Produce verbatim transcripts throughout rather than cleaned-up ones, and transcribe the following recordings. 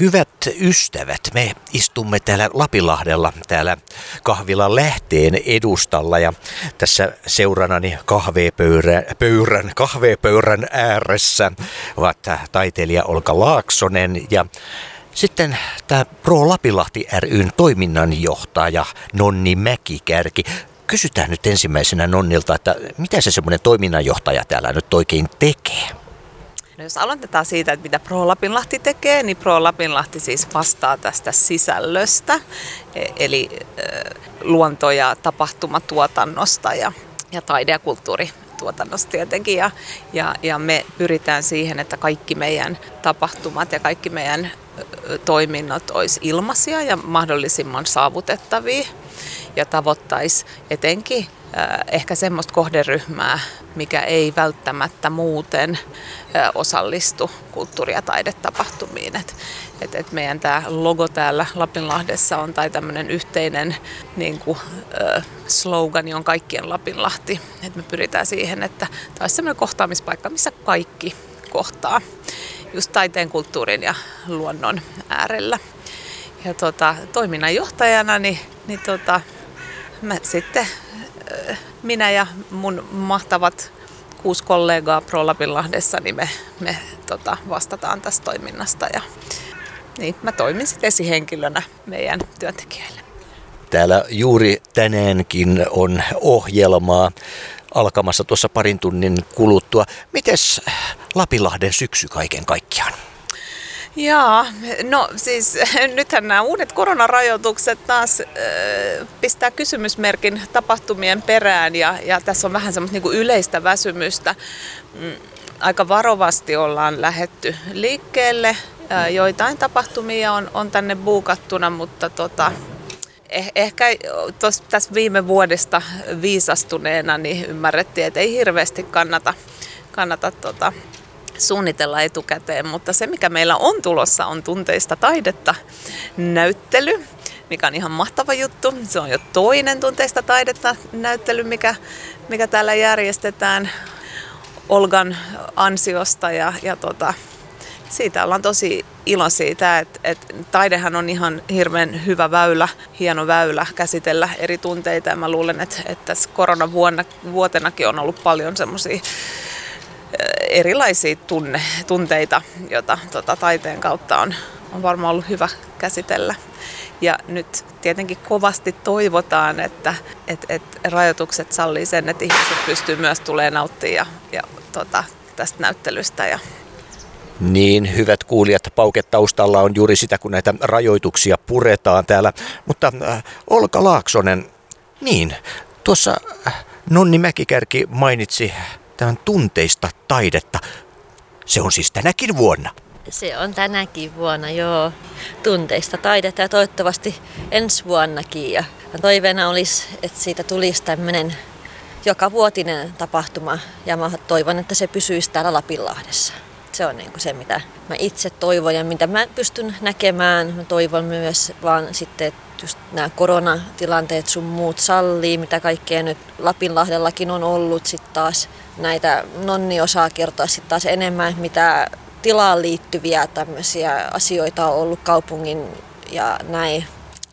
Hyvät ystävät, me istumme täällä Lapinlahdella, täällä kahvila Lähteen edustalla ja tässä seuranani kahvepöyrän, pöyrän, kahvepöyrän ääressä ovat taiteilija Olga Laaksonen ja sitten tämä Pro Lapinlahti ry:n toiminnanjohtaja Nonni Mäkikärki. Kysytään nyt ensimmäisenä Nonnilta, että mitä se semmoinen toiminnanjohtaja täällä nyt oikein tekee? No jos aloitetaan siitä, että mitä Pro Lapinlahti tekee, niin Pro Lapinlahti siis vastaa tästä sisällöstä, eli luonto- ja tapahtumatuotannosta ja, ja taide- ja kulttuurituotannosta tietenkin. Ja, ja, ja me pyritään siihen, että kaikki meidän tapahtumat ja kaikki meidän toiminnot olisi ilmaisia ja mahdollisimman saavutettavia ja tavoittaisi etenkin ehkä semmoista kohderyhmää, mikä ei välttämättä muuten osallistu kulttuuri- ja taidetapahtumiin. Et, et, et meidän tämä logo täällä Lapinlahdessa on tai tämmöinen yhteinen niin kuin, äh, slogani on kaikkien Lapinlahti. Et me pyritään siihen, että tämä olisi semmoinen kohtaamispaikka, missä kaikki kohtaa just taiteen, kulttuurin ja luonnon äärellä. Ja tota, toiminnanjohtajana niin, niin tota, mä sitten minä ja mun mahtavat kuusi kollegaa Pro Lapinlahdessa, niin me, me tota, vastataan tästä toiminnasta. Ja, niin, mä toimin sitten esihenkilönä meidän työntekijöille. Täällä juuri tänäänkin on ohjelmaa alkamassa tuossa parin tunnin kuluttua. Mites Lapinlahden syksy kaiken kaikkiaan? Jaa, no siis nythän nämä uudet koronarajoitukset taas äh, pistää kysymysmerkin tapahtumien perään ja, ja tässä on vähän semmoista niinku yleistä väsymystä. Aika varovasti ollaan lähetty liikkeelle, äh, joitain tapahtumia on, on tänne buukattuna, mutta tota, eh, ehkä tos, tässä viime vuodesta viisastuneena niin ymmärrettiin, että ei hirveästi kannata, kannata tota, suunnitella etukäteen, mutta se mikä meillä on tulossa on Tunteista taidetta näyttely, mikä on ihan mahtava juttu. Se on jo toinen Tunteista taidetta näyttely, mikä, mikä täällä järjestetään Olgan ansiosta ja, ja tota, siitä ollaan tosi iloisia. Tämä, että, että taidehan on ihan hirveän hyvä väylä, hieno väylä käsitellä eri tunteita ja mä luulen, että, että tässä koronavuotenakin on ollut paljon semmoisia erilaisia tunne, tunteita, joita tota, taiteen kautta on, on varmaan ollut hyvä käsitellä. Ja nyt tietenkin kovasti toivotaan, että et, et rajoitukset sallii sen, että ihmiset pystyy myös tulemaan nauttimaan ja, ja, tota, tästä näyttelystä. Ja. Niin, hyvät kuulijat, pauke taustalla on juuri sitä, kun näitä rajoituksia puretaan täällä. Mutta äh, Olga Laaksonen, niin, tuossa Nonni Mäkikärki mainitsi tämän Tunteista taidetta. Se on siis tänäkin vuonna. Se on tänäkin vuonna, joo. Tunteista taidetta ja toivottavasti ensi vuonnakin. Ja toiveena olisi, että siitä tulisi tämmöinen jokavuotinen tapahtuma. Ja mä toivon, että se pysyisi täällä Lapinlahdessa. Se on niin kuin se, mitä mä itse toivon ja mitä mä pystyn näkemään. Mä toivon myös vaan sitten, että just nämä koronatilanteet sun muut sallii, mitä kaikkea nyt Lapinlahdellakin on ollut sitten taas. Näitä Nonni osaa kertoa sitten taas enemmän, mitä tilaan liittyviä tämmöisiä asioita on ollut kaupungin ja näin.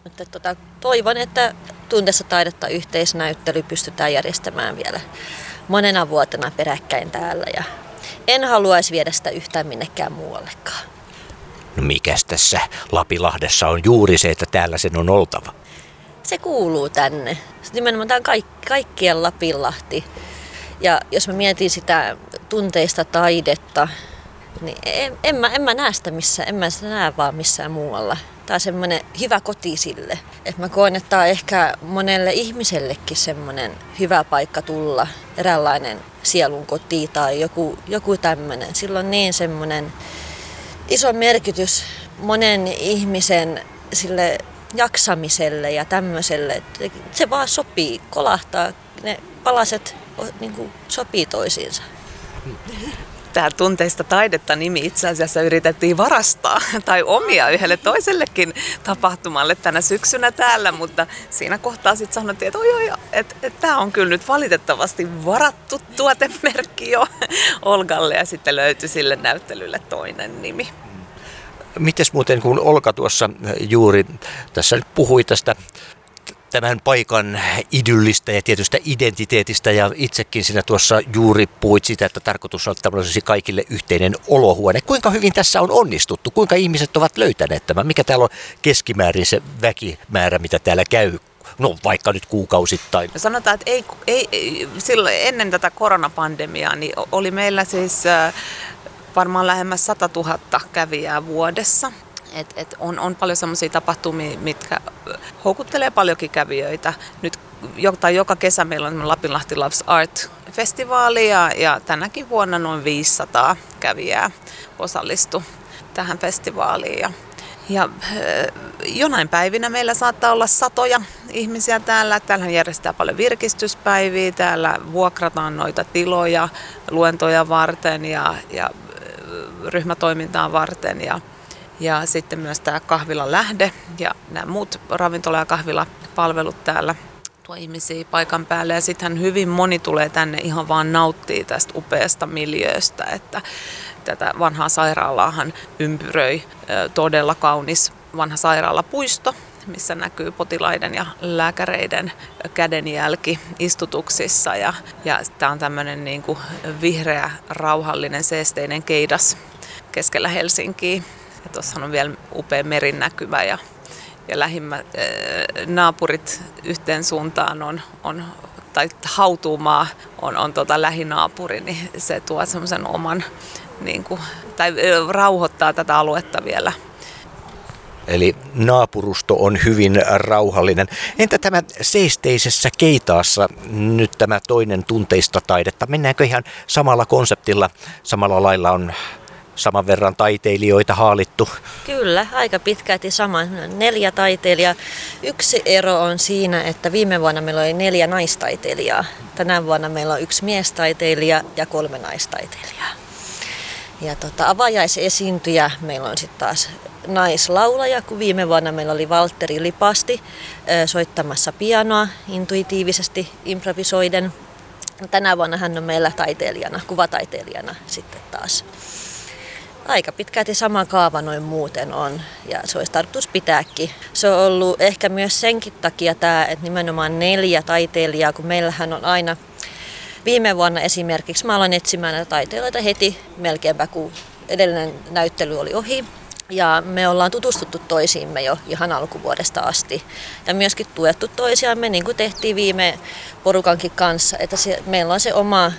Mutta tota, toivon, että Tunteessa taidetta yhteisnäyttely pystytään järjestämään vielä monena vuotena peräkkäin täällä. Ja en haluaisi viedä sitä yhtään minnekään muuallekaan. No mikäs tässä Lapinlahdessa on juuri se, että täällä sen on oltava? Se kuuluu tänne. Se nimenomaan tämä on kaik- kaikkien Lapinlahti. Ja jos mä mietin sitä Tunteista taidetta, niin en, en, mä, en mä näe sitä missään, en mä sitä näe vaan missään muualla. Tää on semmoinen hyvä koti sille. Et mä koen, että tää on ehkä monelle ihmisellekin semmoinen hyvä paikka tulla. Eräänlainen sielun koti tai joku, joku tämmöinen. Sillä on niin semmoinen iso merkitys monen ihmisen sille jaksamiselle ja tämmöiselle. Se vaan sopii, kolahtaa. Ne palaset niin kuin sopii toisiinsa. Tämä Tunteista taidetta nimi itse asiassa yritettiin varastaa tai omia yhdelle toisellekin tapahtumalle tänä syksynä täällä, mutta siinä kohtaa sitten sanottiin, että oi, oi, että et, tämä on kyllä nyt valitettavasti varattu tuotemerkki jo Olgalle ja sitten löytyi sille näyttelylle toinen nimi. Mites muuten, kun Olga tuossa juuri tässä nyt puhui tästä tämän paikan idyllistä ja tietystä identiteetistä, ja itsekin sinä tuossa juuri puhuit sitä, että tarkoitus on tämmöisesi kaikille yhteinen olohuone. Kuinka hyvin tässä on onnistuttu? Kuinka ihmiset ovat löytäneet tämän? Mikä täällä on keskimäärin se väkimäärä, mitä täällä käy? No vaikka nyt kuukausittain. Sanotaan, että ei, ei, silloin ennen tätä koronapandemiaa niin oli meillä siis varmaan lähemmäs satatuhatta kävijää vuodessa. Et, et on, on paljon sellaisia tapahtumia, mitkä houkuttelee paljonkin kävijöitä. Nyt joka, joka kesä meillä on Lapinlahti Loves Art-festivaali ja, ja tänäkin vuonna noin viisisataa kävijää osallistui tähän festivaaliin. Ja, ja jonain päivinä meillä saattaa olla satoja ihmisiä täällä. Täällähän järjestetään paljon virkistyspäiviä, täällä vuokrataan noita tiloja luentoja varten ja, ja ryhmätoimintaa varten. Ja Ja sitten myös tämä kahvilan lähde ja nämä muut ravintola- ja kahvilapalvelut täällä tuo ihmisiä paikan päälle. Ja sittenhän hyvin moni tulee tänne ihan vaan nauttii tästä upeasta miljööstä, että tätä vanhaa sairaalaahan ympyröi todella kaunis vanha sairaalapuisto, missä näkyy potilaiden ja lääkäreiden kädenjälki istutuksissa. Ja, ja tämä on tämmöinen niin kuin vihreä, rauhallinen, seesteinen keidas keskellä Helsinkiä. Tuossa on vielä upea merinnäkymä ja, ja lähimmät ee, naapurit yhteen suuntaan on, on tai hautuumaa on, on tota lähinaapuri, niin se tuo semmoisen oman, niin kuin, tai rauhoittaa tätä aluetta vielä. Eli naapurusto on hyvin rauhallinen. Entä tämä seisteisessä keitaassa nyt tämä toinen tunteista taidetta? Mennäänkö ihan samalla konseptilla, samalla lailla on saman verran taiteilijoita haalittu? Kyllä, aika pitkälti sama. Neljä taiteilijaa. Yksi ero on siinä, että viime vuonna meillä oli neljä naistaiteilijaa. Tänä vuonna meillä on yksi miestaiteilija ja kolme naistaiteilijaa. Ja tota, avajaisesiintyjä meillä on sitten taas naislaulaja, kun viime vuonna meillä oli Valtteri Lipasti soittamassa pianoa intuitiivisesti improvisoiden. Tänä vuonna hän on meillä taiteilijana, kuvataiteilijana sitten taas. Aika pitkälti sama kaava noin muuten on ja se olisi tarkoitus pitääkin. Se on ollut ehkä myös senkin takia tämä, että nimenomaan neljä taiteilijaa, kun meillähän on aina viime vuonna esimerkiksi, mä aloin etsimään näitä taiteilijoita heti melkeinpä, kun edellinen näyttely oli ohi. Ja me ollaan tutustuttu toisiimme jo ihan alkuvuodesta asti ja myöskin tuettu toisiamme, niin kuin tehtiin viime porukankin kanssa, että se, meillä on se oma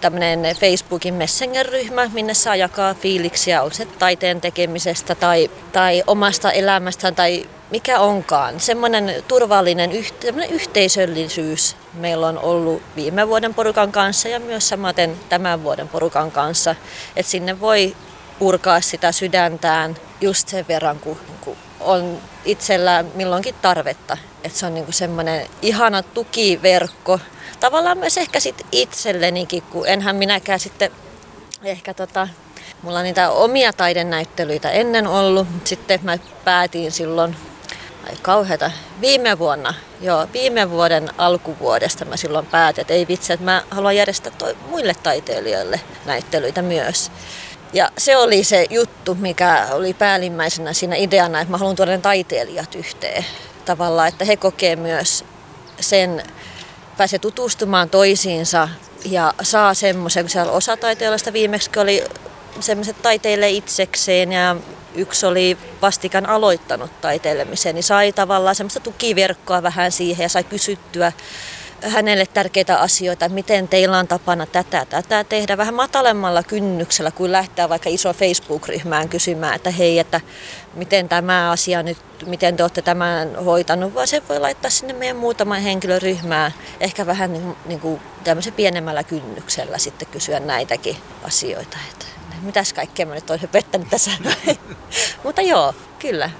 tämmöinen Facebookin Messenger-ryhmä, minne saa jakaa fiiliksiä, on se taiteen tekemisestä tai, tai omasta elämästään tai mikä onkaan. Semmoinen turvallinen semmoinen yhteisöllisyys meillä on ollut viime vuoden porukan kanssa ja myös samaten tämän vuoden porukan kanssa, että sinne voi purkaa sitä sydäntään just sen verran, kun, kun on itsellään milloinkin tarvetta. Et se on niinku semmoinen ihana tukiverkko. Tavallaan myös ehkä sit itsellenikin, kun enhän minäkään sitten, ehkä tota, mulla on niitä omia taidenäyttelyitä ennen ollut, mutta sitten mä päätin silloin, ai kauheeta, viime vuonna, joo, viime vuoden alkuvuodesta mä silloin päätin, että ei vitsi, että mä haluan järjestää toi, muille taiteilijoille näyttelyitä myös. Ja se oli se juttu, mikä oli päällimmäisenä siinä ideana, että mä haluan tuoda ne taiteilijat yhteen tavallaan, että he kokee myös sen, pääsee tutustumaan toisiinsa ja saa semmoisen, kun siellä osa taiteilijoista viimeksi oli semmoiset taiteille itsekseen ja yksi oli vastikään aloittanut taiteilemiseen, niin sai tavallaan semmoista tukiverkkoa vähän siihen ja sai kysyttyä hänelle tärkeitä asioita, miten teillä on tapana tätä, tätä tehdä vähän matalemmalla kynnyksellä kuin lähtee vaikka iso Facebook-ryhmään kysymään, että hei, että miten tämä asia nyt, miten te olette tämän hoitanut, vaan se voi laittaa sinne meidän muutaman henkilöryhmään, ehkä vähän niin, niin kuin tämmöisen pienemmällä kynnyksellä sitten kysyä näitäkin asioita, että mitäs kaikkea mä nyt olen pettänyt tässä, mutta joo, kyllä.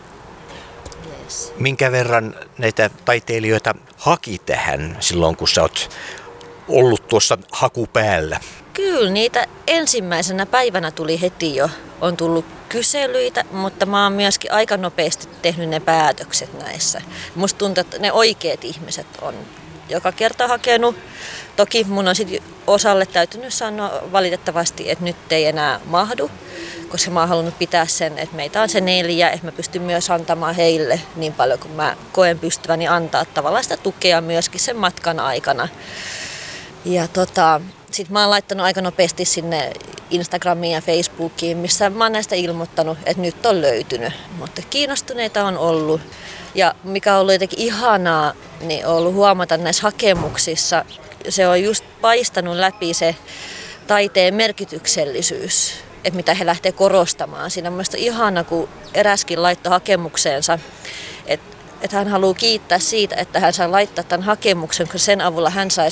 Minkä verran näitä taiteilijoita haki tähän silloin, kun sä oot ollut tuossa hakupäällä? Kyllä, niitä ensimmäisenä päivänä tuli heti jo. On tullut kyselyitä, mutta mä oon myöskin aika nopeasti tehnyt ne päätökset näissä. Musta tuntuu, että ne oikeat ihmiset on joka kerta hakenut. Toki mun on sitten osalle täytynyt sanoa valitettavasti, että nyt ei enää mahdu, koska mä oon halunnut pitää sen, että meitä on se neljä, että mä pystyn myös antamaan heille niin paljon kuin mä koen pystyväni antaa tavallaan sitä tukea myöskin sen matkan aikana. Ja tota, sitten mä oon laittanut aika nopeasti sinne Instagramiin ja Facebookiin, missä mä oon näistä ilmoittanut, että nyt on löytynyt. Mutta kiinnostuneita on ollut. Ja mikä on ollut jotenkin ihanaa, niin on ollut huomata näissä hakemuksissa, se on just paistanut läpi se taiteen merkityksellisyys, että mitä he lähtee korostamaan. Siinä on mielestäni ihanaa, kun eräskin laittoi hakemukseensa, että että hän haluaa kiittää siitä, että hän sai laittaa tämän hakemuksen, koska sen avulla hän sai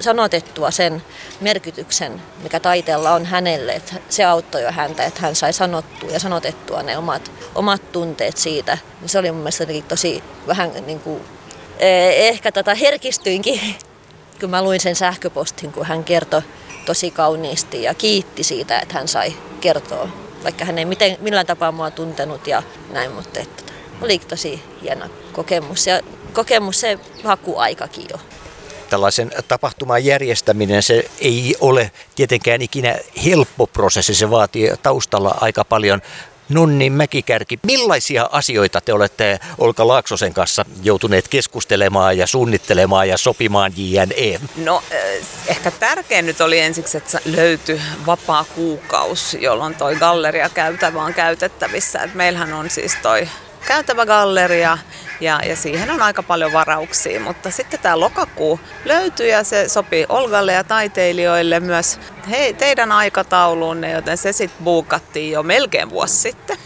sanotettua sen merkityksen, mikä taiteella on hänelle. Että se auttoi jo häntä, että hän sai sanottua ja sanotettua ne omat, omat tunteet siitä. Se oli mun mielestä tosi vähän niin kuin, ehkä tota herkistyinkin, kun mä luin sen sähköpostin, kun hän kertoi tosi kauniisti ja kiitti siitä, että hän sai kertoa. Vaikka hän ei miten, millään tapaa mua tuntenut ja näin, mutta että oli tosi hieno kokemus ja kokemus se hakuaikakin jo. Tällaisen tapahtuman järjestäminen se ei ole tietenkään ikinä helppo prosessi, se vaatii taustalla aika paljon. Nonni Mäkikärki, millaisia asioita te olette Olga Laaksosen kanssa joutuneet keskustelemaan ja suunnittelemaan ja sopimaan jne? No ehkä tärkein nyt oli ensiksi, että löytyi vapaa kuukausi, jolloin toi galleriakäytävä on käytettävissä. Et meillähän on siis toi käytävä galleria ja, ja siihen on aika paljon varauksia, mutta sitten tämä lokakuu löytyy ja se sopii Olgalle ja taiteilijoille myös hei, teidän aikatauluunne, joten se sitten buukattiin jo melkein vuosi sitten.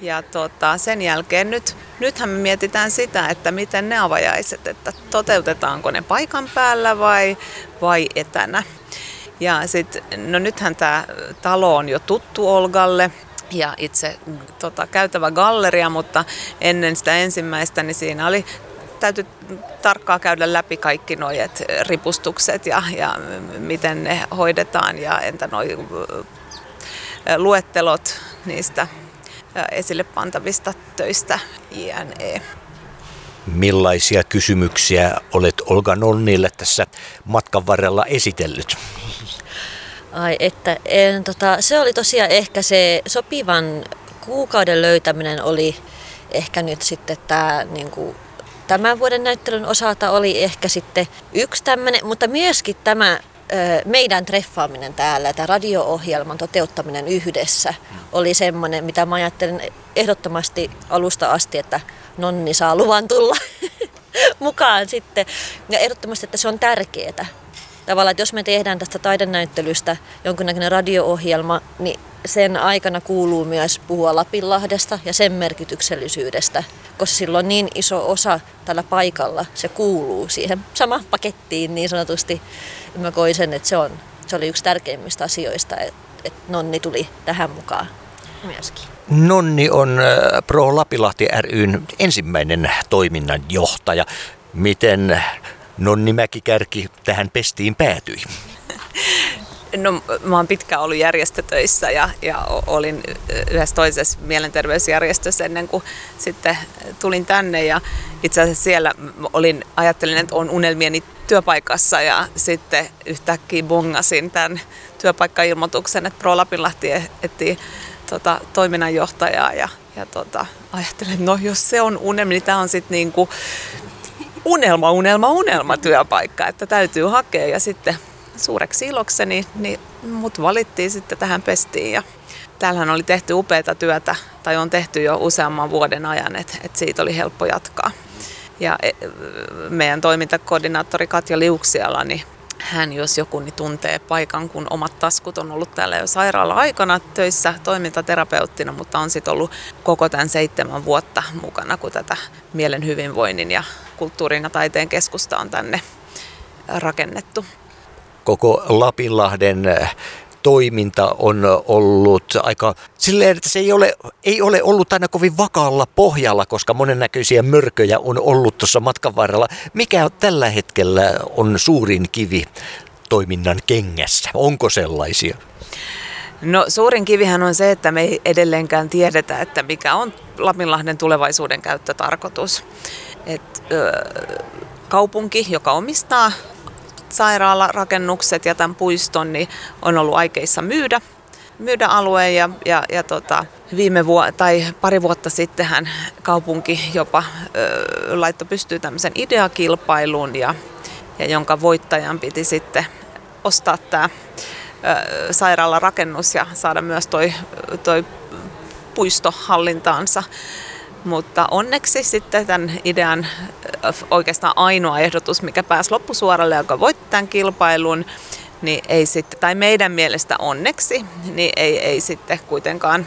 Ja tota, sen jälkeen nyt, nythän me mietitään sitä, että miten ne avajaiset, että toteutetaanko ne paikan päällä vai, vai etänä. Ja sit, no nythän tämä talo on jo tuttu Olgalle. Ja itse tota, käytävä galleria, mutta ennen sitä ensimmäistä, niin siinä oli, täytyy tarkkaan käydä läpi kaikki nuo ripustukset ja, ja miten ne hoidetaan ja entä nuo luettelot niistä esille pantavista töistä jne. Millaisia kysymyksiä olet Olga Nonnille tässä matkan varrella esitellyt? Ai että, en, tota, se oli tosiaan ehkä se sopivan kuukauden löytäminen oli ehkä nyt sitten tämä niinku, tämän vuoden näyttelyn osalta oli ehkä sitten yksi tämmöinen, mutta myöskin tämä ö, meidän treffaaminen täällä, tämä radio-ohjelman toteuttaminen yhdessä oli semmoinen, mitä mä ajattelin ehdottomasti alusta asti, että Nonni saa luvan tulla mukaan sitten ja ehdottomasti, että se on tärkeää. Tavallaan, että jos me tehdään tästä taidenäyttelystä jonkunnäköinen radio-ohjelma, niin sen aikana kuuluu myös puhua Lapinlahdesta ja sen merkityksellisyydestä, koska silloin niin iso osa tällä paikalla, se kuuluu siihen samaan pakettiin niin sanotusti. Mä koin sen, että se, on, se oli yksi tärkeimmistä asioista, että Nonni tuli tähän mukaan myöskin. Nonni on Pro Lapinlahti ry:n ensimmäinen toiminnanjohtaja. Miten Nonni Mäkikärki tähän pestiin päätyi? No mä oon pitkään ollut järjestötöissä ja, ja olin yhdessä toisessa mielenterveysjärjestössä ennen kuin sitten tulin tänne. Ja itse asiassa siellä olin, ajattelin, että olen unelmieni työpaikassa ja sitten yhtäkkiä bongasin tämän työpaikkailmoituksen, että Pro Lapinlahti etsii tota, toiminnanjohtajaa ja, ja tota, ajattelin, että no jos se on unelmi, niin tämä on sitten niin kuin Unelma, unelma, unelma työpaikka, että täytyy hakea ja sitten suureksi ilokseni niin mut valittiin sitten tähän pestiin ja täällähän oli tehty upeata työtä tai on tehty jo useamman vuoden ajan, että et siitä oli helppo jatkaa. Ja meidän toimintakoordinaattori Katja Liuksiala, niin hän jos joku niin tuntee paikan, kun omat taskut on ollut täällä jo sairaala-aikana töissä toimintaterapeuttina, mutta on sitten ollut koko tämän seitsemän vuotta mukana, kun tätä mielen hyvinvoinnin ja kulttuurin ja taiteen keskusta on tänne rakennettu. Koko Lapinlahden toiminta on ollut aika silleen, että se ei ole, ei ole ollut aina kovin vakaalla pohjalla, koska monennäköisiä mörköjä on ollut tuossa matkan varrella. Mikä tällä hetkellä on suurin kivi toiminnan kengässä? Onko sellaisia? No suurin kivihän on se, että me ei edelleenkään tiedetä, että mikä on Lapinlahden tulevaisuuden käyttötarkoitus. Et, ö, kaupunki, joka omistaa sairaalarakennukset ja tämän puiston, niin on ollut aikeissa myydä, myydä alueen. Ja, ja, ja tota, viime vuo- tai pari vuotta sittenhän kaupunki jopa ö, laittoi pystyyn tämmöisen ideakilpailun, ja, ja jonka voittajan piti sitten ostaa tämä sairaalarakennus ja saada myös toi, toi puisto hallintaansa. Mutta onneksi sitten tämän idean oikeastaan ainoa ehdotus, mikä pääsi loppusuoralle, joka voitti tämän kilpailun, niin ei sitten, tai meidän mielestä onneksi, niin ei, ei sitten kuitenkaan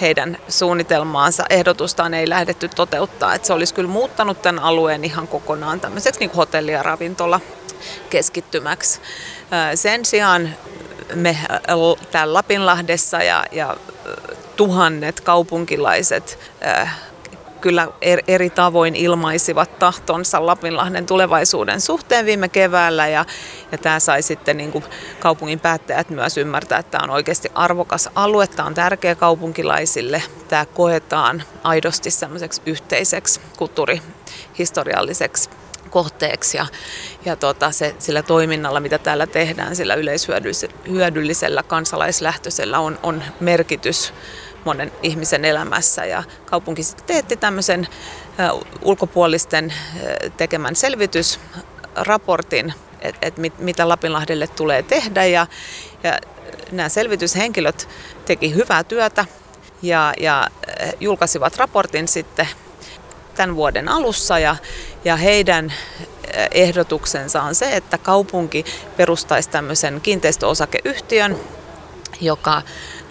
heidän suunnitelmaansa, ehdotustaan ei lähdetty toteuttaa. Että se olisi kyllä muuttanut tämän alueen ihan kokonaan tämmöiseksi niin kuin hotelli- ja ravintola keskittymäksi. Sen sijaan me täällä Lapinlahdessa ja, ja tuhannet kaupunkilaiset äh, kyllä eri tavoin ilmaisivat tahtonsa Lapinlahden tulevaisuuden suhteen viime keväällä, ja, ja tämä sai sitten niin kuin kaupungin päättäjät myös ymmärtää, että tämä on oikeasti arvokas alue, tämä on tärkeä kaupunkilaisille, tämä koetaan aidosti semmoiseksi yhteiseksi kulttuurihistorialliseksi kohteeksi, ja, ja tota, se, sillä toiminnalla, mitä täällä tehdään, sillä yleishyödyllisellä kansalaislähtöisellä on, on merkitys monen ihmisen elämässä. Ja kaupunki sitten teetti tämmöisen ä, ulkopuolisten ä, tekemän selvitysraportin, että et mit, mitä Lapinlahdelle tulee tehdä, ja, ja nämä selvityshenkilöt teki hyvää työtä ja, ja ä, julkaisivat raportin sitten tämän vuoden alussa, ja, ja heidän ehdotuksensa on se, että kaupunki perustaisi tämmöisen kiinteistöosakeyhtiön, joka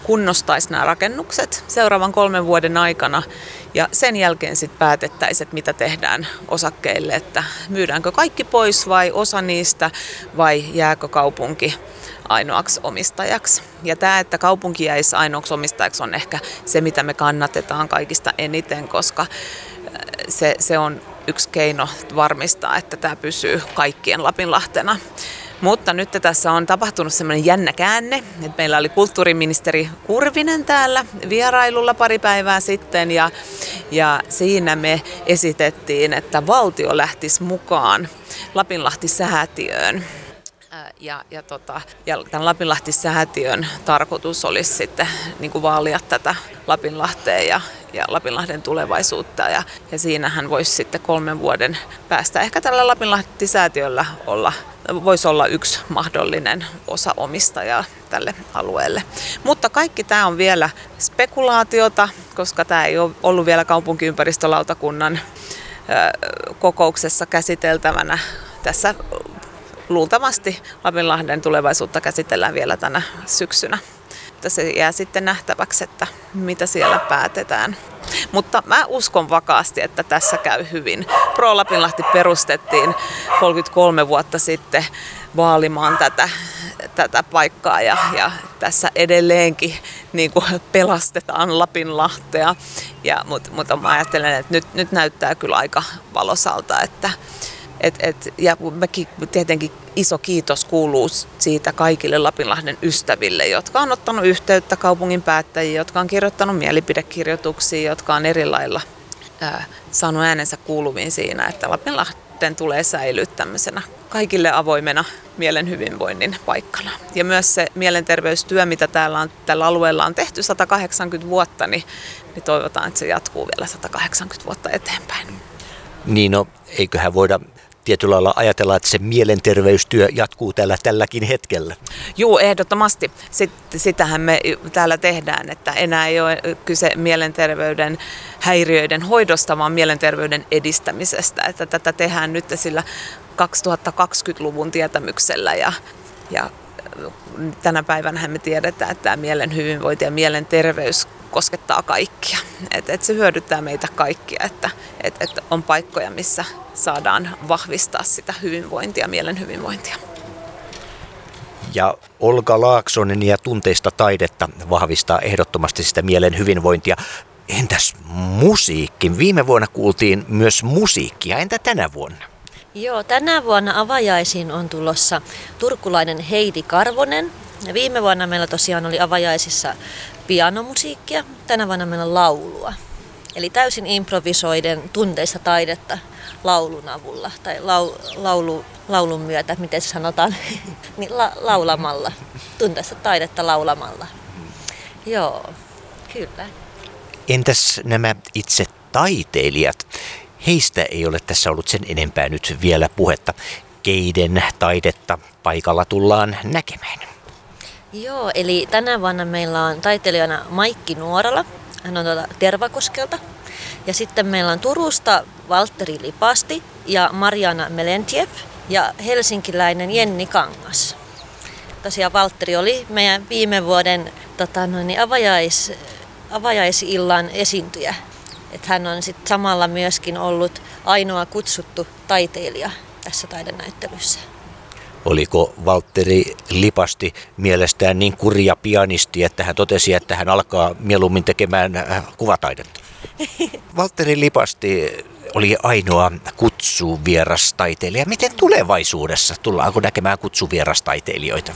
kunnostaisi nämä rakennukset seuraavan kolmen vuoden aikana, ja sen jälkeen sitten päätettäisiin, että mitä tehdään osakkeille, että myydäänkö kaikki pois vai osa niistä vai jääkö kaupunki ainoaksi omistajaksi. Ja tämä, että kaupunki jäisi ainoaksi omistajaksi, on ehkä se, mitä me kannatetaan kaikista eniten, koska Se, se on yksi keino varmistaa, että tämä pysyy kaikkien Lapinlahtena. Mutta nyt tässä on tapahtunut semmoinen jännä käänne, että meillä oli kulttuuriministeri Kurvinen täällä vierailulla pari päivää sitten, ja, ja siinä me esitettiin, että valtio lähtisi mukaan Lapinlahti-säätiöön. Ja, ja, tota, ja tämän Lapinlahti-säätiön tarkoitus olisi sitten niin kuin vaalia tätä Lapinlahteen ja, ja Lapinlahden tulevaisuutta. Ja, ja siinähän voisi sitten kolmen vuoden päästä ehkä tällä Lapinlahti-säätiöllä olla, voisi olla yksi mahdollinen osa omistajaa tälle alueelle. Mutta kaikki tämä on vielä spekulaatiota, koska tämä ei ole ollut vielä kaupunkiympäristölautakunnan ö, kokouksessa käsiteltävänä tässä. Luultavasti Lapinlahden tulevaisuutta käsitellään vielä tänä syksynä. Se jää sitten nähtäväksi, että mitä siellä päätetään. Mutta mä uskon vakaasti, että tässä käy hyvin. Pro Lapinlahti perustettiin kolmekymmentäkolme vuotta sitten vaalimaan tätä, tätä paikkaa, ja, ja tässä edelleenkin niin kuin pelastetaan Lapinlahtea. Ja, mutta, mutta mä ajattelen, että nyt, nyt näyttää kyllä aika valosalta, että Et, et, ja mäkin tietenkin iso kiitos kuuluu siitä kaikille Lapinlahden ystäville, jotka on ottanut yhteyttä kaupungin päättäjiin, jotka on kirjoittanut mielipidekirjoituksia, jotka on eri lailla ää, saanut äänensä kuuluviin siinä, että Lapinlahden tulee säilyä tämmöisenä kaikille avoimena mielen hyvinvoinnin paikkana. Ja myös se mielenterveystyö, mitä täällä, on, tällä alueella on tehty sata kahdeksankymmentä vuotta, niin, niin toivotaan, että se jatkuu vielä sata kahdeksankymmentä vuotta eteenpäin. Niin, no eiköhän voida tietyllä lailla ajatellaan, että se mielenterveystyö jatkuu täällä tälläkin hetkellä. Joo, ehdottomasti. Sitten, sitähän me täällä tehdään, että enää ei ole kyse mielenterveyden häiriöiden hoidosta, vaan mielenterveyden edistämisestä. Että tätä tehdään nyt sillä kaksituhattakaksikymmentäluvun tietämyksellä, ja, ja tänä päivänä me tiedetään, että tämä mielen hyvinvointi ja mielenterveys koskettaa kaikkia. Et, et se hyödyttää meitä kaikkia, että et, et on paikkoja, missä saadaan vahvistaa sitä hyvinvointia, mielen hyvinvointia. Ja Olga Laaksonen ja Tunteista taidetta vahvistaa ehdottomasti sitä mielen hyvinvointia. Entäs musiikki? Viime vuonna kuultiin myös musiikkia. Entä tänä vuonna? Joo, tänä vuonna avajaisiin on tulossa turkulainen Heidi Karvonen. Viime vuonna meillä tosiaan oli avajaisissa pianomusiikkia, tänä vuonna meillä on laulua. Eli täysin improvisoiden tunteista taidetta laulun avulla tai lau, laulu, laulun myötä, miten se sanotaan, niin la, laulamalla, tunteista taidetta laulamalla. Joo, kyllä. Entäs nämä itse taiteilijat? Heistä ei ole tässä ollut sen enempää nyt vielä puhetta. Keiden taidetta paikalla tullaan näkemään? Joo, eli tänä vuonna meillä on taiteilijana Maikki Nuorala. Hän on tuolta Tervakoskelta. Ja sitten meillä on Turusta Valtteri Lipasti ja Marjaana Melentjev ja helsinkiläinen Jenni Kangas. Tosiaan Valtteri oli meidän viime vuoden tota, noin, avajais, avajaisillan esiintyjä. Et hän on sit samalla myöskin ollut ainoa kutsuttu taiteilija tässä taidenäyttelyssä. Oliko Valtteri Lipasti mielestään niin kurja pianisti, että hän totesi, että hän alkaa mieluummin tekemään kuvataidetta? Valtteri Lipasti oli ainoa kutsuvierastaiteilija. Miten tulevaisuudessa? Tullaanko näkemään kutsuvierastaiteilijoita?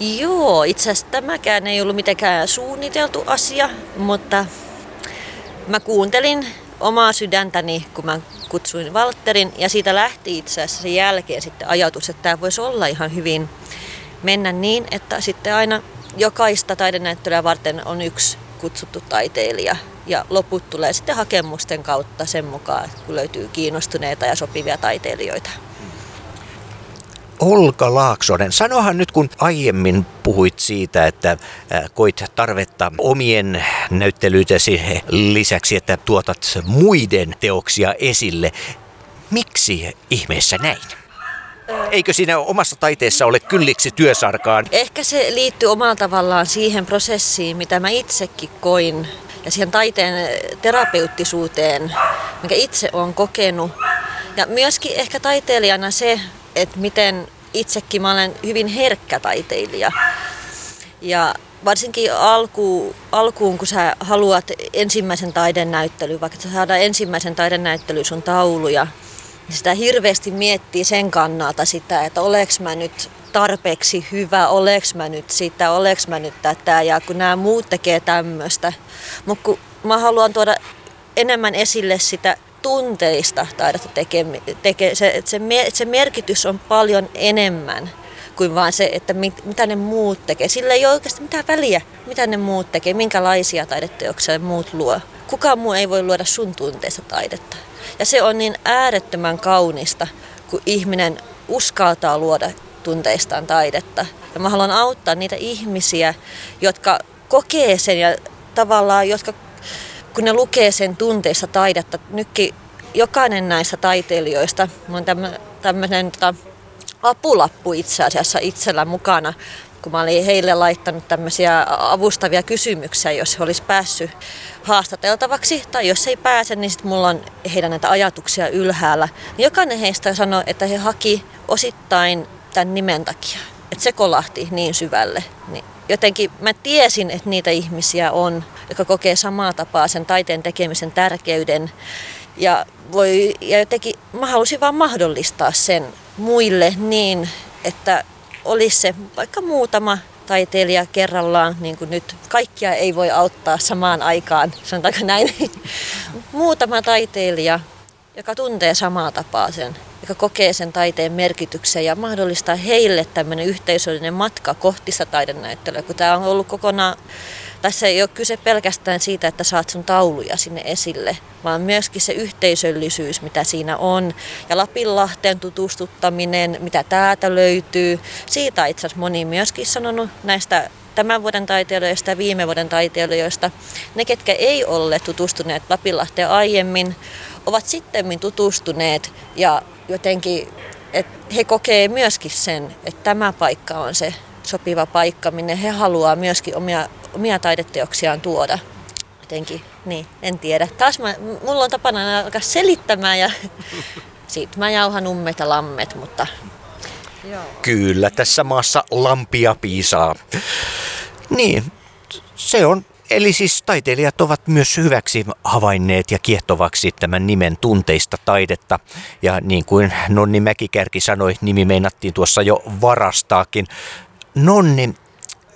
Joo, itse asiassa tämäkään ei ollut mitenkään suunniteltu asia, mutta mä kuuntelin omaa sydäntäni, kun mä kutsuin Valtterin, ja siitä lähti itse asiassa sen jälkeen sitten ajatus, että tämä voisi olla ihan hyvin mennä niin, että sitten aina jokaista taidenäyttelyä varten on yksi kutsuttu taiteilija, ja loput tulee sitten hakemusten kautta sen mukaan, kun löytyy kiinnostuneita ja sopivia taiteilijoita. Olga Laaksonen, sanohan nyt, kun aiemmin puhuit siitä, että koit tarvetta omien näyttelyytesi lisäksi, että tuotat muiden teoksia esille. Miksi ihmeessä näin? Eikö siinä omassa taiteessa ole kylliksi työsarkaan? Ehkä se liittyy omalla tavallaan siihen prosessiin, mitä mä itsekin koin, ja siihen taiteen terapeuttisuuteen, mikä itse olen kokenut. Ja myöskin ehkä taiteilijana se, että miten itsekin mä olen hyvin herkkä taiteilija. Ja varsinkin alku, alkuun, kun sä haluat ensimmäisen taidennäyttelyn, vaikka sä saadaan ensimmäisen taidennäyttelyn sun tauluja, niin sitä hirveästi miettii sen kannalta sitä, että oleks mä nyt tarpeeksi hyvä, oleks mä nyt sitä, oleks mä nyt tätä, ja kun nämä muut tekee tämmöistä. Mutta kun mä haluan tuoda enemmän esille sitä tunteista taidetta tekemään. Teke, se, se, se merkitys on paljon enemmän kuin vaan se, että mit, mitä ne muut tekee. Sillä ei ole oikeasti mitään väliä, mitä ne muut tekee, minkälaisia taideteoksia muut luo. Kukaan muu ei voi luoda sun tunteista taidetta. Ja se on niin äärettömän kaunista, kun ihminen uskaltaa luoda tunteistaan taidetta. Ja mä haluan auttaa niitä ihmisiä, jotka kokee sen ja tavallaan, jotka kun ne lukee sen tunteista taidetta. Nytkin jokainen näistä taiteilijoista on tämmöinen tota, apulappu itse asiassa itsellä mukana, kun mä olin heille laittanut tämmöisiä avustavia kysymyksiä, jos he olisi päässyt haastateltavaksi, tai jos ei pääse, niin sitten mulla on heidän näitä ajatuksia ylhäällä. Jokainen heistä sanoi, että he haki osittain tämän nimen takia, että se kolahti niin syvälle. Niin jotenkin mä tiesin, että niitä ihmisiä on, joka kokee samaa tapaa sen taiteen tekemisen tärkeyden. Ja, voi, ja jotenkin mä halusin vaan mahdollistaa sen muille niin, että olisi se vaikka muutama taiteilija kerrallaan, niin kuin nyt kaikkia ei voi auttaa samaan aikaan, sanotaanko näin. Muutama taiteilija, joka tuntee samaa tapaa sen, joka kokee sen taiteen merkityksen ja mahdollistaa heille tämmöinen yhteisöllinen matka kohti sitä taidenäyttelyä, kun tämä on ollut kokonaan. Tässä ei ole kyse pelkästään siitä, että saat sun tauluja sinne esille, vaan myöskin se yhteisöllisyys, mitä siinä on. Ja Lapinlahteen tutustuttaminen, mitä täältä löytyy. Siitä itse asiassa moni myöskin sanonut näistä tämän vuoden taiteilijoista ja viime vuoden taiteilijoista. Ne, ketkä ei ole tutustuneet Lapinlahteen aiemmin, ovat sittemmin tutustuneet ja jotenkin, että he kokee myöskin sen, että tämä paikka on se sopiva paikka, minne he haluaa myöskin omia omia taideteoksiaan tuoda. Jotenkin, niin, en tiedä. Taas mä, mulla on tapana alkaa selittämään ja sit mä jauhan ummet ja lammet, mutta joo. Kyllä, tässä maassa lampia piisaa. Niin, se on. Eli siis taiteilijat ovat myös hyväksi havainneet ja kiehtovaksi tämän nimen tunteista taidetta. Ja niin kuin Nonni Mäkikärki sanoi, nimi meinattiin tuossa jo varastaakin. Nonni,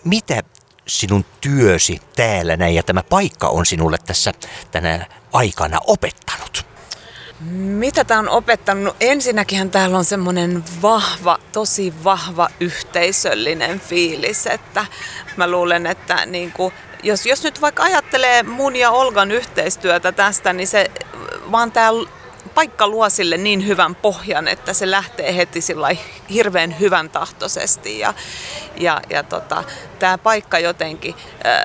mitä sinun työsi täällä näin ja tämä paikka on sinulle tässä tänä aikana opettanut? Mitä tämä on opettanut? No ensinnäkin täällä on semmoinen vahva, tosi vahva yhteisöllinen fiilis, että mä luulen, että niin kuin, jos, jos nyt vaikka ajattelee mun ja Olgan yhteistyötä tästä, niin se vaan tää paikka luo sille niin hyvän pohjan, että se lähtee heti hirveän hyvän tahtoisesti ja, ja, ja tota, tämä paikka jotenkin äh,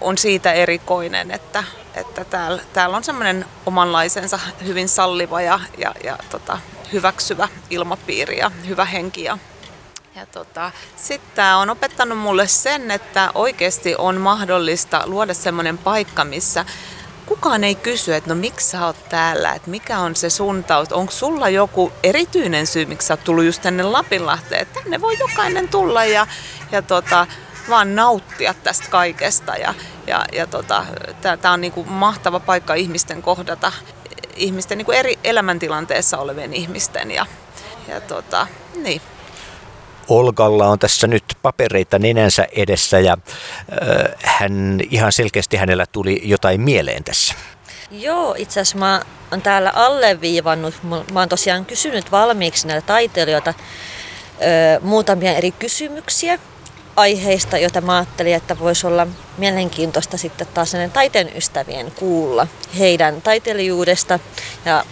on siitä erikoinen, että että täällä, täällä on semmoinen omanlaisensa hyvin salliva ja, ja, ja tota, hyväksyvä ilmapiiri ja hyvä henki. Ja, ja tota, sitten tämä on opettanut mulle sen, että oikeasti on mahdollista luoda semmoinen paikka, missä kukaan ei kysy, että no miksi sä oot täällä, että mikä on se sun tausta, onko sulla joku erityinen syy, miksi sä oot tullut just tänne Lapinlahteen, tänne voi jokainen tulla ja, ja tota, vaan nauttia tästä kaikesta. Ja, ja, ja tota, tämä on niinku mahtava paikka ihmisten kohdata, ihmisten niinku eri elämäntilanteessa olevien ihmisten. Ja, ja tota, niin. Olgalla on tässä nyt papereita nenänsä edessä ja äh, hän, ihan selkeästi hänellä tuli jotain mieleen tässä. Joo, itse asiassa mä oon täällä alleviivannut, mä oon tosiaan kysynyt valmiiksi näiltä taiteilijoilta äh, muutamia eri kysymyksiä aiheista, joita mä ajattelin, että voisi olla mielenkiintoista sitten taas näiden taiteen ystävien kuulla heidän taiteilijuudesta. Ja,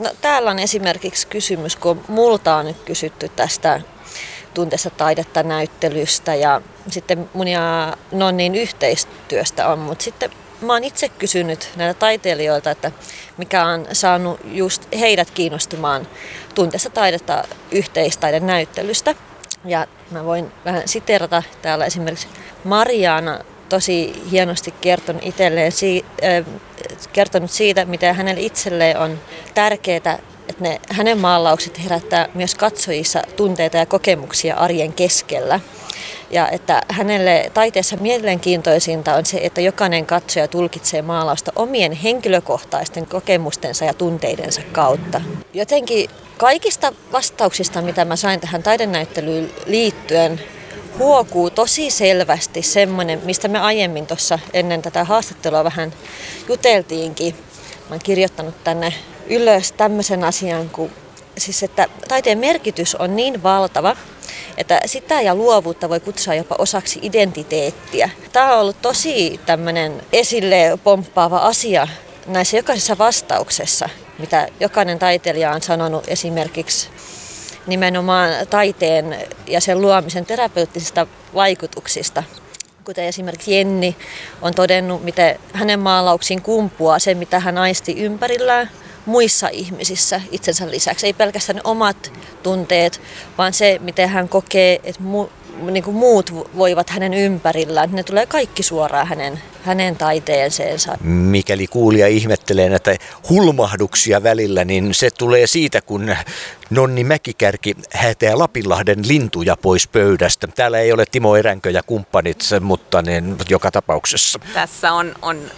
no, täällä on esimerkiksi kysymys, kun multa on nyt kysytty tästä Tunteista taidetta -näyttelystä ja sitten mun ja Nonnin yhteistyöstä on, mutta sitten mä oon itse kysynyt näiltä taiteilijoilta, että mikä on saanut just heidät kiinnostumaan Tunteista taidetta -yhteistaiden näyttelystä. Ja mä voin vähän siteerata täällä esimerkiksi Marjaana tosi hienosti kertonut itselleen kertonut siitä, miten hänelle itselleen on tärkeää, että ne hänen maalaukset herättää myös katsojissa tunteita ja kokemuksia arjen keskellä. Ja että hänelle taiteessa mielenkiintoisinta on se, että jokainen katsoja tulkitsee maalausta omien henkilökohtaisten kokemustensa ja tunteidensa kautta. Jotenkin kaikista vastauksista, mitä mä sain tähän taidenäyttelyyn liittyen, huokuu tosi selvästi semmoinen, mistä me aiemmin tuossa ennen tätä haastattelua vähän juteltiinkin. Mä oon kirjoittanut tänne ylös tämmöisen asian, kun, siis että taiteen merkitys on niin valtava, että sitä ja luovuutta voi kutsua jopa osaksi identiteettiä. Tämä on ollut tosi tämmöinen esille pomppaava asia näissä jokaisessa vastauksessa, mitä jokainen taiteilija on sanonut esimerkiksi nimenomaan taiteen ja sen luomisen terapeuttisista vaikutuksista. Kuten esimerkiksi Jenni on todennut, miten hänen maalauksiin kumpuaa se, mitä hän aisti ympärillään muissa ihmisissä itsensä lisäksi. Ei pelkästään omat tunteet, vaan se, miten hän kokee, että mu, niin kuin muut voivat hänen ympärillään. Ne tulee kaikki suoraan hänen, hänen taiteeseensa. Mikäli kuulija ihmettelee näitä hulmahduksia välillä, niin se tulee siitä, kun Nonni Mäkikärki hätää Lapinlahden lintuja pois pöydästä. Täällä ei ole Timo Eränkö ja kumppanit, mutta niin joka tapauksessa. Tässä on, on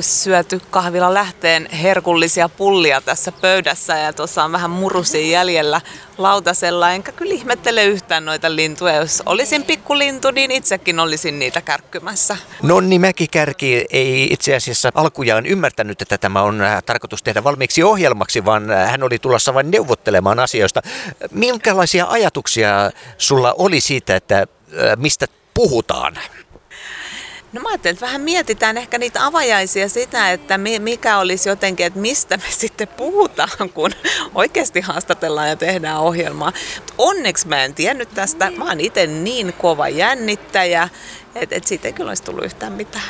syöty kahvila lähteen herkullisia pullia tässä pöydässä ja tuossa on vähän murusia jäljellä lautasella. Enkä kyllä ihmettele yhtään noita lintuja. Jos olisin pikkulintu, niin itsekin olisin niitä kärkkymässä. Nonni Mäkikärki ei itse asiassa alkujaan ymmärtänyt, että tämä on tarkoitus tehdä valmiiksi ohjelmaksi, vaan hän oli tulossa vain neuvottelemaan asiaa. Minkälaisia ajatuksia sulla oli siitä, että mistä puhutaan? No mä ajattelin, että vähän mietitään ehkä niitä avajaisia sitä, että mikä olisi jotenkin, että mistä me sitten puhutaan, kun oikeasti haastatellaan ja tehdään ohjelmaa. Onneksi mä en tiennyt tästä. Mä oon itse niin kova jännittäjä, että, että siitä ei kyllä olisi tullut yhtään mitään.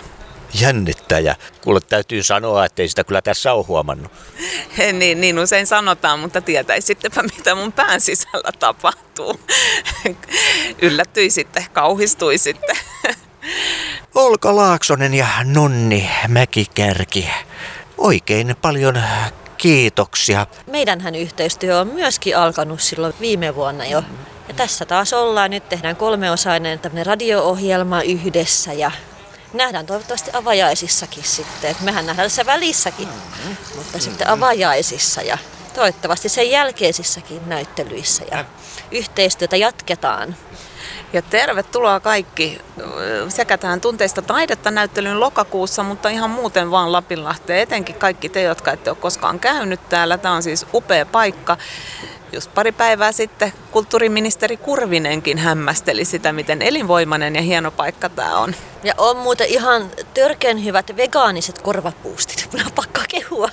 Jännittäjä. Kuule, täytyy sanoa, ettei sitä kyllä tässä ole huomannut. Niin, niin usein sanotaan, mutta tietäisittepä mitä mun pään sisällä tapahtuu. Yllättyisitte, kauhistuisitte. Olga Laaksonen ja Nonni Mäkikärki, oikein paljon kiitoksia. Meidänhän yhteistyö on myöskin alkanut silloin viime vuonna jo. Ja tässä taas ollaan. Nyt tehdään kolmeosainen tämmöinen radio-ohjelma yhdessä ja nähdään toivottavasti avajaisissakin sitten. Mehän nähdään tässä välissäkin, mm-hmm. mutta sitten avajaisissa ja toivottavasti sen jälkeisissäkin näyttelyissä. Ja yhteistyötä jatketaan. Ja tervetuloa kaikki sekä tähän Tunteista taidetta näyttelyyn lokakuussa, mutta ihan muuten vaan Lapinlahteen, etenkin kaikki te, jotka ette ole koskaan käynyt täällä. Tämä on siis upea paikka. Just pari päivää sitten kulttuuriministeri Kurvinenkin hämmästeli sitä, miten elinvoimainen ja hieno paikka tämä on. Ja on muuten ihan törkeän hyvät vegaaniset korvapuustit. Minä on pakko kehua.